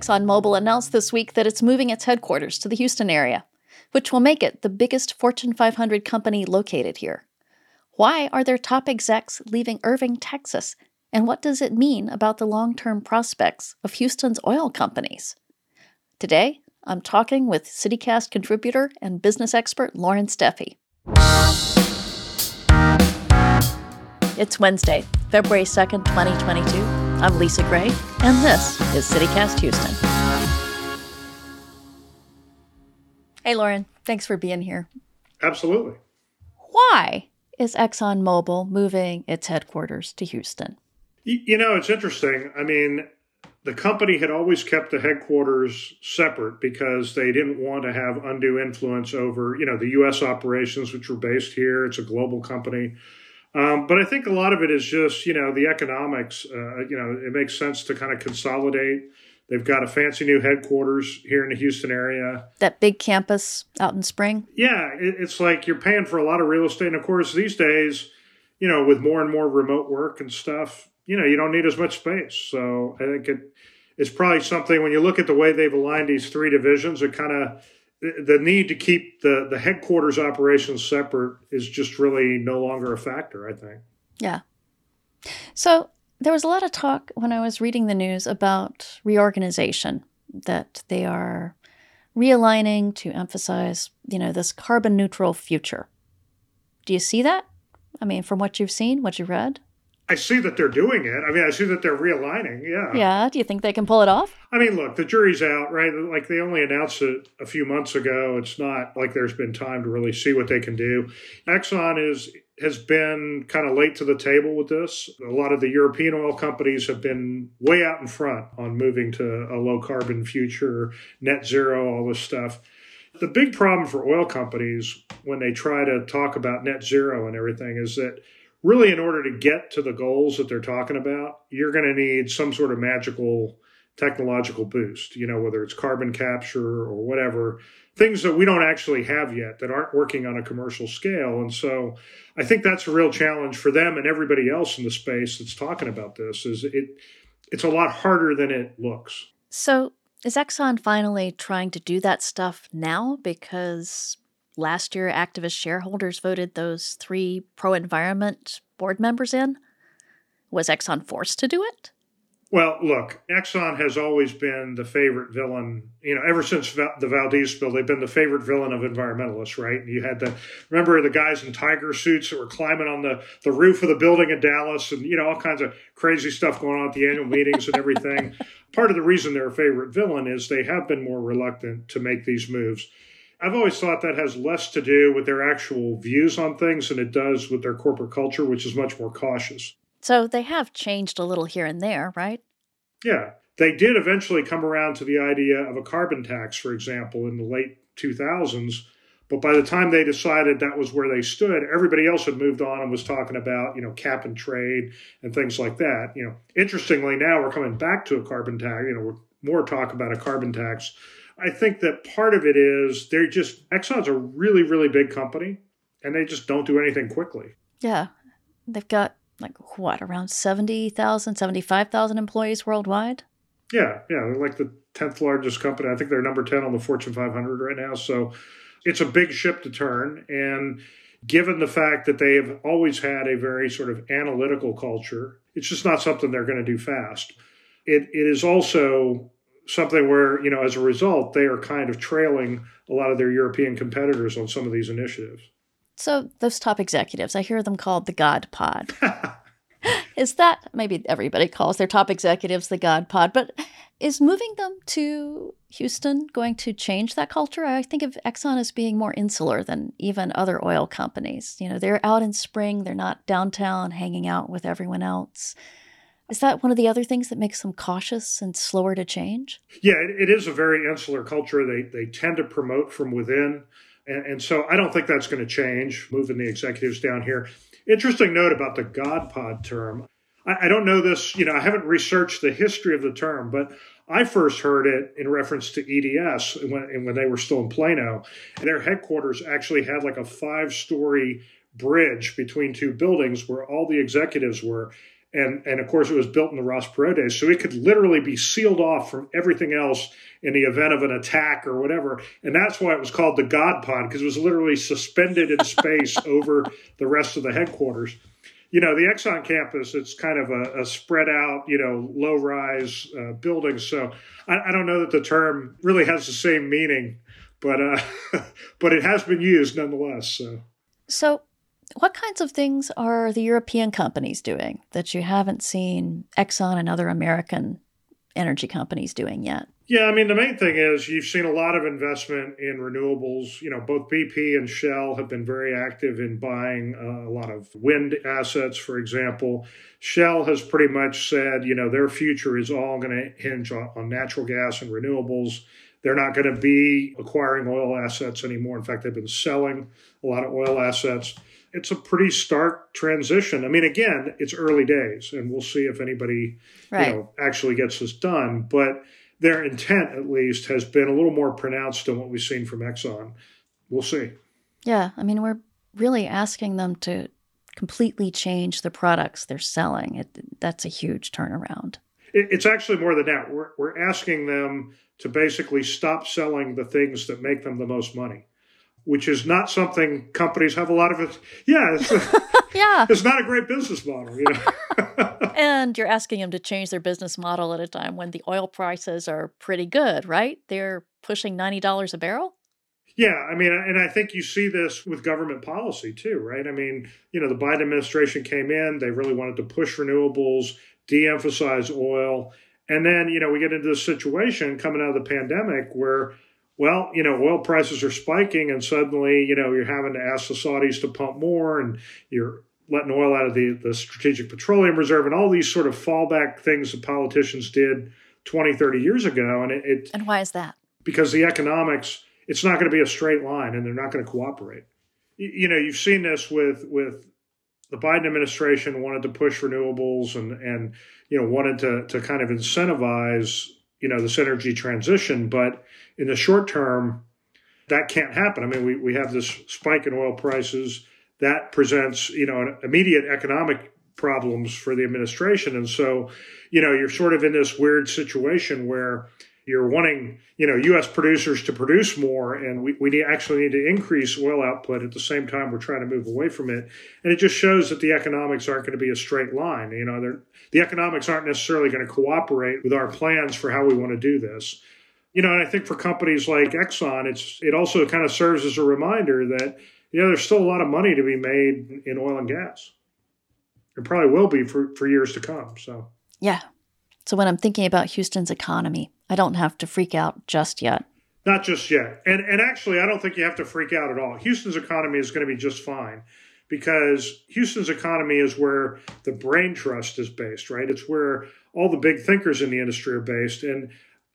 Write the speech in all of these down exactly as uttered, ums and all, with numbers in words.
Exxon Mobil announced this week that it's moving its headquarters to the Houston area, which will make it the biggest Fortune five hundred company located here. Why are their top execs leaving Irving, Texas, and what does it mean about the long-term prospects of Houston's oil companies? Today, I'm talking with CityCast contributor and business expert Loren Steffy. It's Wednesday, February second, twenty twenty-two. I'm Lisa Gray, and this is CityCast Houston. Hey, Loren. Thanks for being here. Absolutely. Why is Exxon Mobil moving its headquarters to Houston? You know, it's interesting. I mean, the company had always kept the headquarters separate because they didn't want to have undue influence over, you know, the U S operations, which were based here. It's a global company. Um, but I think a lot of it is just, you know, the economics, uh, you know, it makes sense to kind of consolidate. They've got a fancy new headquarters here in the Houston area. That big campus out in Spring? Yeah, it, it's like you're paying for a lot of real estate. And of course, these days, you know, with more and more remote work and stuff, you know, you don't need as much space. So I think it, it's probably something when you look at the way they've aligned these three divisions, it kind of the need to keep the, the headquarters operations separate is just really no longer a factor, I think. Yeah. So there was a lot of talk when I was reading the news about reorganization, that they are realigning to emphasize, you know, this carbon neutral future. Do you see that? I mean, from what you've seen, what you read? I see that they're doing it. I mean, I see that they're realigning, yeah. Yeah, do you think they can pull it off? I mean, look, the jury's out, right? Like, they only announced it a few months ago. It's not like there's been time to really see what they can do. Exxon is has been kind of late to the table with this. A lot of the European oil companies have been way out in front on moving to a low-carbon future, net zero, all this stuff. The big problem for oil companies when they try to talk about net zero and everything is that really, in order to get to the goals that they're talking about, you're going to need some sort of magical technological boost, you know, whether it's carbon capture or whatever, things that we don't actually have yet that aren't working on a commercial scale. And so I think that's a real challenge for them and everybody else in the space that's talking about this is it. It's a lot harder than it looks. So is Exxon finally trying to do that stuff now because last year, activist shareholders voted those three pro-environment board members in? Was Exxon forced to do it? Well, look, Exxon has always been the favorite villain. You know, ever since the Valdez spill, they've been the favorite villain of environmentalists, right? You had the, remember the guys in tiger suits that were climbing on the, the roof of the building in Dallas and, you know, all kinds of crazy stuff going on at the annual meetings and everything. Part of the reason they're a favorite villain is they have been more reluctant to make these moves. I've always thought that has less to do with their actual views on things than it does with their corporate culture, which is much more cautious. So they have changed a little here and there, right? Yeah. They did eventually come around to the idea of a carbon tax, for example, in the late two thousands. But by the time they decided that was where they stood, everybody else had moved on and was talking about, you know, cap and trade and things like that. You know, interestingly, now we're coming back to a carbon tax, you know, we're more talk about a carbon tax. I think that part of it is they're just, Exxon's a really, really big company, and they just don't do anything quickly. Yeah. They've got, like, what, around seventy thousand, seventy-five thousand employees worldwide? Yeah. Yeah. They're like the tenth largest company. I think they're number ten on the Fortune five hundred right now. So it's a big ship to turn. And given the fact that they have always had a very sort of analytical culture, it's just not something they're going to do fast. It It is also something where, you know, as a result, they are kind of trailing a lot of their European competitors on some of these initiatives. So those top executives, I hear them called the God Pod. Is that, maybe everybody calls their top executives the God Pod, but is moving them to Houston going to change that culture? I think of Exxon as being more insular than even other oil companies. You know, they're out in Spring, they're not downtown hanging out with everyone else. Is that one of the other things that makes them cautious and slower to change? Yeah, it, it is a very insular culture. They they tend to promote from within. And, and so I don't think that's going to change, moving the executives down here. Interesting note about the God Pod term. I, I don't know this, you know, I haven't researched the history of the term, but I first heard it in reference to E D S when, and when they were still in Plano. Their headquarters actually had like a five-story bridge between two buildings where all the executives were. And, and of course, it was built in the Ross Perot days, so it could literally be sealed off from everything else in the event of an attack or whatever. And that's why it was called the God Pod, because it was literally suspended in space over the rest of the headquarters. You know, the Exxon campus, it's kind of a, a spread out, you know, low-rise uh, building. So I, I don't know that the term really has the same meaning, but uh, but it has been used nonetheless. So. So what kinds of things are the European companies doing that you haven't seen Exxon and other American energy companies doing yet? Yeah, I mean, the main thing is you've seen a lot of investment in renewables. You know, both B P and Shell have been very active in buying uh, a lot of wind assets, for example. Shell has pretty much said, you know, their future is all going to hinge on, on natural gas and renewables. They're not going to be acquiring oil assets anymore. In fact, they've been selling a lot of oil assets. It's a pretty stark transition. I mean, again, it's early days, and we'll see if anybody, right. you know, actually gets this done. But their intent, at least, has been a little more pronounced than what we've seen from Exxon. We'll see. Yeah. I mean, we're really asking them to completely change the products they're selling. It, that's a huge turnaround. It, it's actually more than that. We're, we're asking them to basically stop selling the things that make them the most money, which is not something companies have a lot of. It. Yeah. It's, yeah. It's not a great business model. You know? And you're asking them to change their business model at a time when the oil prices are pretty good, right? They're pushing ninety dollars a barrel. Yeah. I mean, and I think you see this with government policy too, right? I mean, you know, the Biden administration came in, they really wanted to push renewables, de-emphasize oil. And then, you know, we get into this situation coming out of the pandemic where, well, you know, oil prices are spiking and suddenly, you know, you're having to ask the Saudis to pump more and you're letting oil out of the, the Strategic Petroleum Reserve and all these sort of fallback things that politicians did twenty, thirty years ago. And it, it And why is that? Because the economics, it's not going to be a straight line and they're not going to cooperate. You, you know, you've seen this with with the Biden administration wanted to push renewables and, and you know, wanted to to kind of incentivize you know, this energy transition. But in the short term, that can't happen. I mean, we, we have this spike in oil prices that presents, you know, immediate economic problems for the administration. And so, you know, you're sort of in this weird situation where you're wanting, you know, U S producers to produce more. And we, we actually need to increase oil output at the same time we're trying to move away from it. And it just shows that the economics aren't going to be a straight line. You know, the economics aren't necessarily going to cooperate with our plans for how we want to do this. You know, and I think for companies like Exxon, it's it also kind of serves as a reminder that, you know, there's still a lot of money to be made in oil and gas. It probably will be for, for years to come. So, yeah. So when I'm thinking about Houston's economy, I don't have to freak out just yet. Not just yet. And and actually, I don't think you have to freak out at all. Houston's economy is going to be just fine because Houston's economy is where the brain trust is based, right? It's where all the big thinkers in the industry are based. And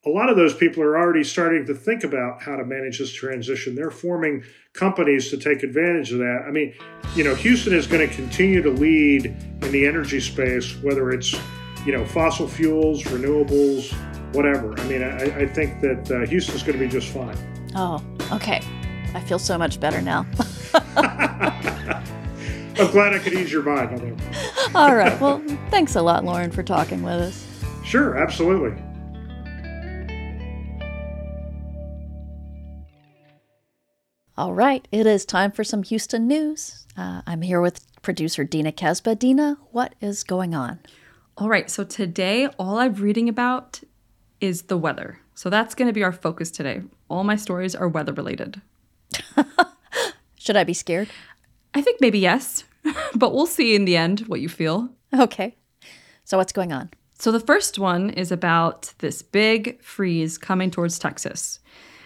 a lot of those people are already starting to think about how to manage this transition. They're forming companies to take advantage of that. I mean, you know, Houston is going to continue to lead in the energy space, whether it's, you know, fossil fuels, renewables, whatever. I mean, I, I think that uh, Houston's going to be just fine. Oh, okay. I feel so much better now. I'm glad I could ease your mind on that. All right. Well, thanks a lot, Loren, for talking with us. Sure, absolutely. All right, it is time for some Houston news. Uh, I'm here with producer Dina Kesba. Dina, what is going on? All right, so today all I'm reading about is the weather. So that's going to be our focus today. All my stories are weather related. Should I be scared? I think maybe yes, but we'll see in the end what you feel. Okay, so what's going on? So the first one is about this big freeze coming towards Texas.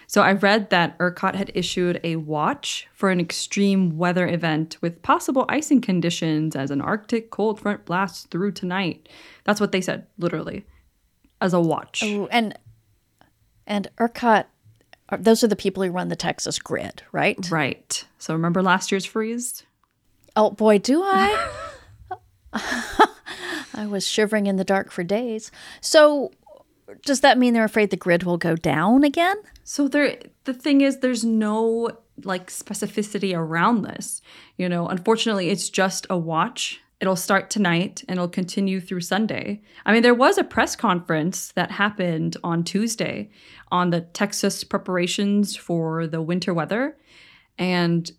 So I read that ERCOT had issued a watch for an extreme weather event with possible icing conditions as an Arctic cold front blasts through tonight. That's what they said, literally, as a watch. Oh, and and ERCOT, those are the people who run the Texas grid, right? Right. So remember last year's freeze? Oh, boy, do I. I was shivering in the dark for days. So does that mean they're afraid the grid will go down again? So there, the thing is, there's no like specificity around this. You know, unfortunately, it's just a watch It'll start tonight and it'll continue through Sunday. I mean, there was a press conference that happened on Tuesday on the Texas preparations for the winter weather. And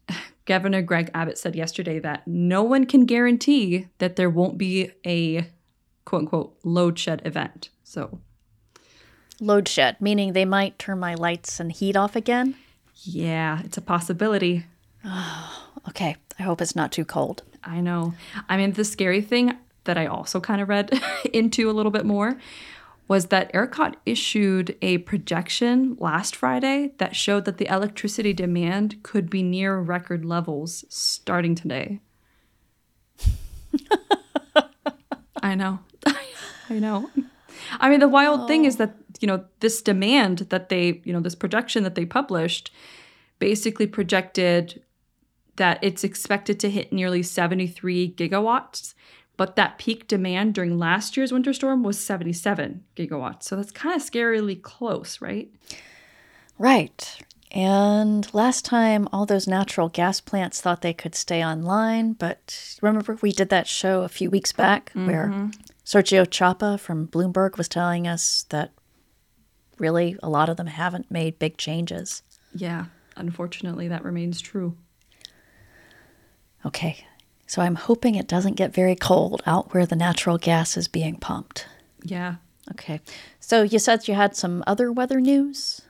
Governor Greg Abbott said yesterday that no one can guarantee that there won't be a quote unquote load shed event. So load shed, meaning they might turn my lights and heat off again? Yeah, it's a possibility. Oh, okay. I hope it's not too cold. I know. I mean, the scary thing that I also kind of read into a little bit more was that ERCOT issued a projection last Friday that showed that the electricity demand could be near record levels starting today. I know. I know. I mean, the wild oh. thing is that, you know, this demand that they, you know, this projection that they published basically projected that it's expected to hit nearly seventy-three gigawatts, but that peak demand during last year's winter storm was seventy-seven gigawatts. So that's kind of scarily close, right? Right. And last time, all those natural gas plants thought they could stay online. But remember, we did that show a few weeks back mm-hmm. where Sergio Chapa from Bloomberg was telling us that really a lot of them haven't made big changes. Yeah. Unfortunately, that remains true. Okay, so I'm hoping it doesn't get very cold out where the natural gas is being pumped. Yeah. Okay, so you said you had some other weather news?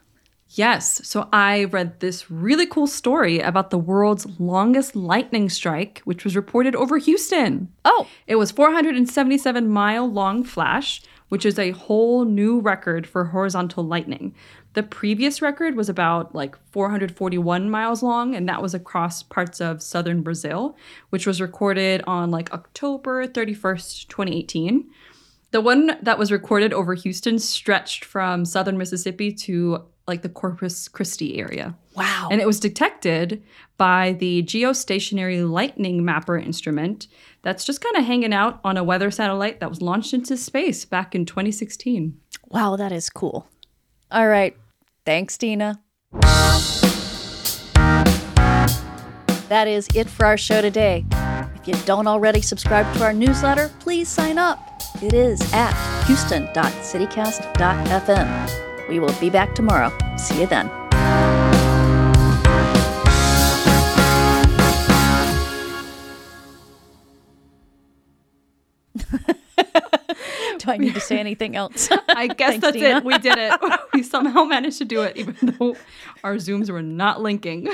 Yes, so I read this really cool story about the world's longest lightning strike, which was reported over Houston. Oh! It was four hundred seventy-seven mile long flash, which is a whole new record for horizontal lightning. The previous record was about like four hundred forty-one miles long, and that was across parts of southern Brazil, which was recorded on like October thirty-first, twenty eighteen. The one that was recorded over Houston stretched from southern Mississippi to like the Corpus Christi area. Wow. And it was detected by the geostationary lightning mapper instrument that's just kind of hanging out on a weather satellite that was launched into space back in twenty sixteen. Wow, that is cool. All right. Thanks, Dina. That is it for our show today. If you don't already subscribe to our newsletter, please sign up. It is at houston dot citycast dot f m. We will be back tomorrow. See you then. Do I need to say anything else? I guess Thanks, that's Dina. It. We did it. We somehow managed to do it, even though our Zooms were not linking.